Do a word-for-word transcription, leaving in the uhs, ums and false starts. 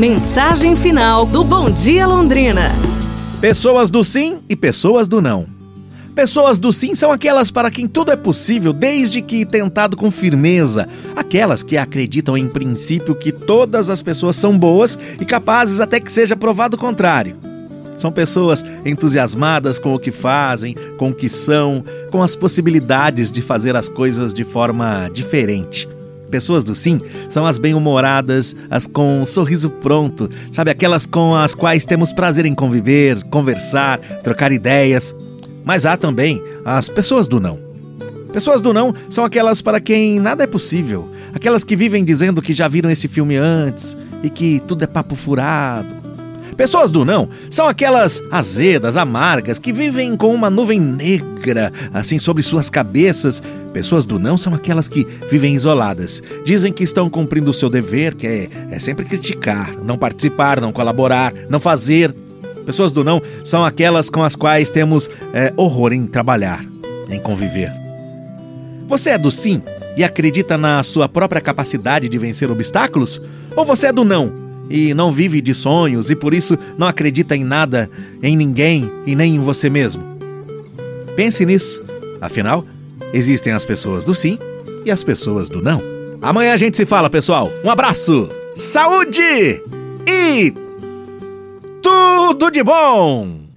Mensagem final do Bom Dia Londrina. Pessoas do sim e pessoas do não. Pessoas do sim são aquelas para quem tudo é possível, desde que tentado com firmeza. Aquelas que acreditam em princípio que todas as pessoas são boas e capazes até que seja provado o contrário. São pessoas entusiasmadas com o que fazem, com o que são, com as possibilidades de fazer as coisas de forma diferente. Pessoas do sim são as bem-humoradas, as com um sorriso pronto, sabe, aquelas com as quais temos prazer em conviver, conversar, trocar ideias. Mas há também as pessoas do não. Pessoas do não são aquelas para quem nada é possível, aquelas que vivem dizendo que já viram esse filme antes e que tudo é papo furado. Pessoas do não são aquelas azedas, amargas, que vivem com uma nuvem negra, assim, sobre suas cabeças. Pessoas do não são aquelas que vivem isoladas. Dizem que estão cumprindo o seu dever, que é, é sempre criticar, não participar, não colaborar, não fazer. Pessoas do não são aquelas com as quais temos é, horror em trabalhar, em conviver. Você é do sim e acredita na sua própria capacidade de vencer obstáculos? Ou você é do não e não vive de sonhos e por isso não acredita em nada, em ninguém e nem em você mesmo? Pense nisso. Afinal, existem as pessoas do sim e as pessoas do não. Amanhã a gente se fala, pessoal. Um abraço, saúde e tudo de bom!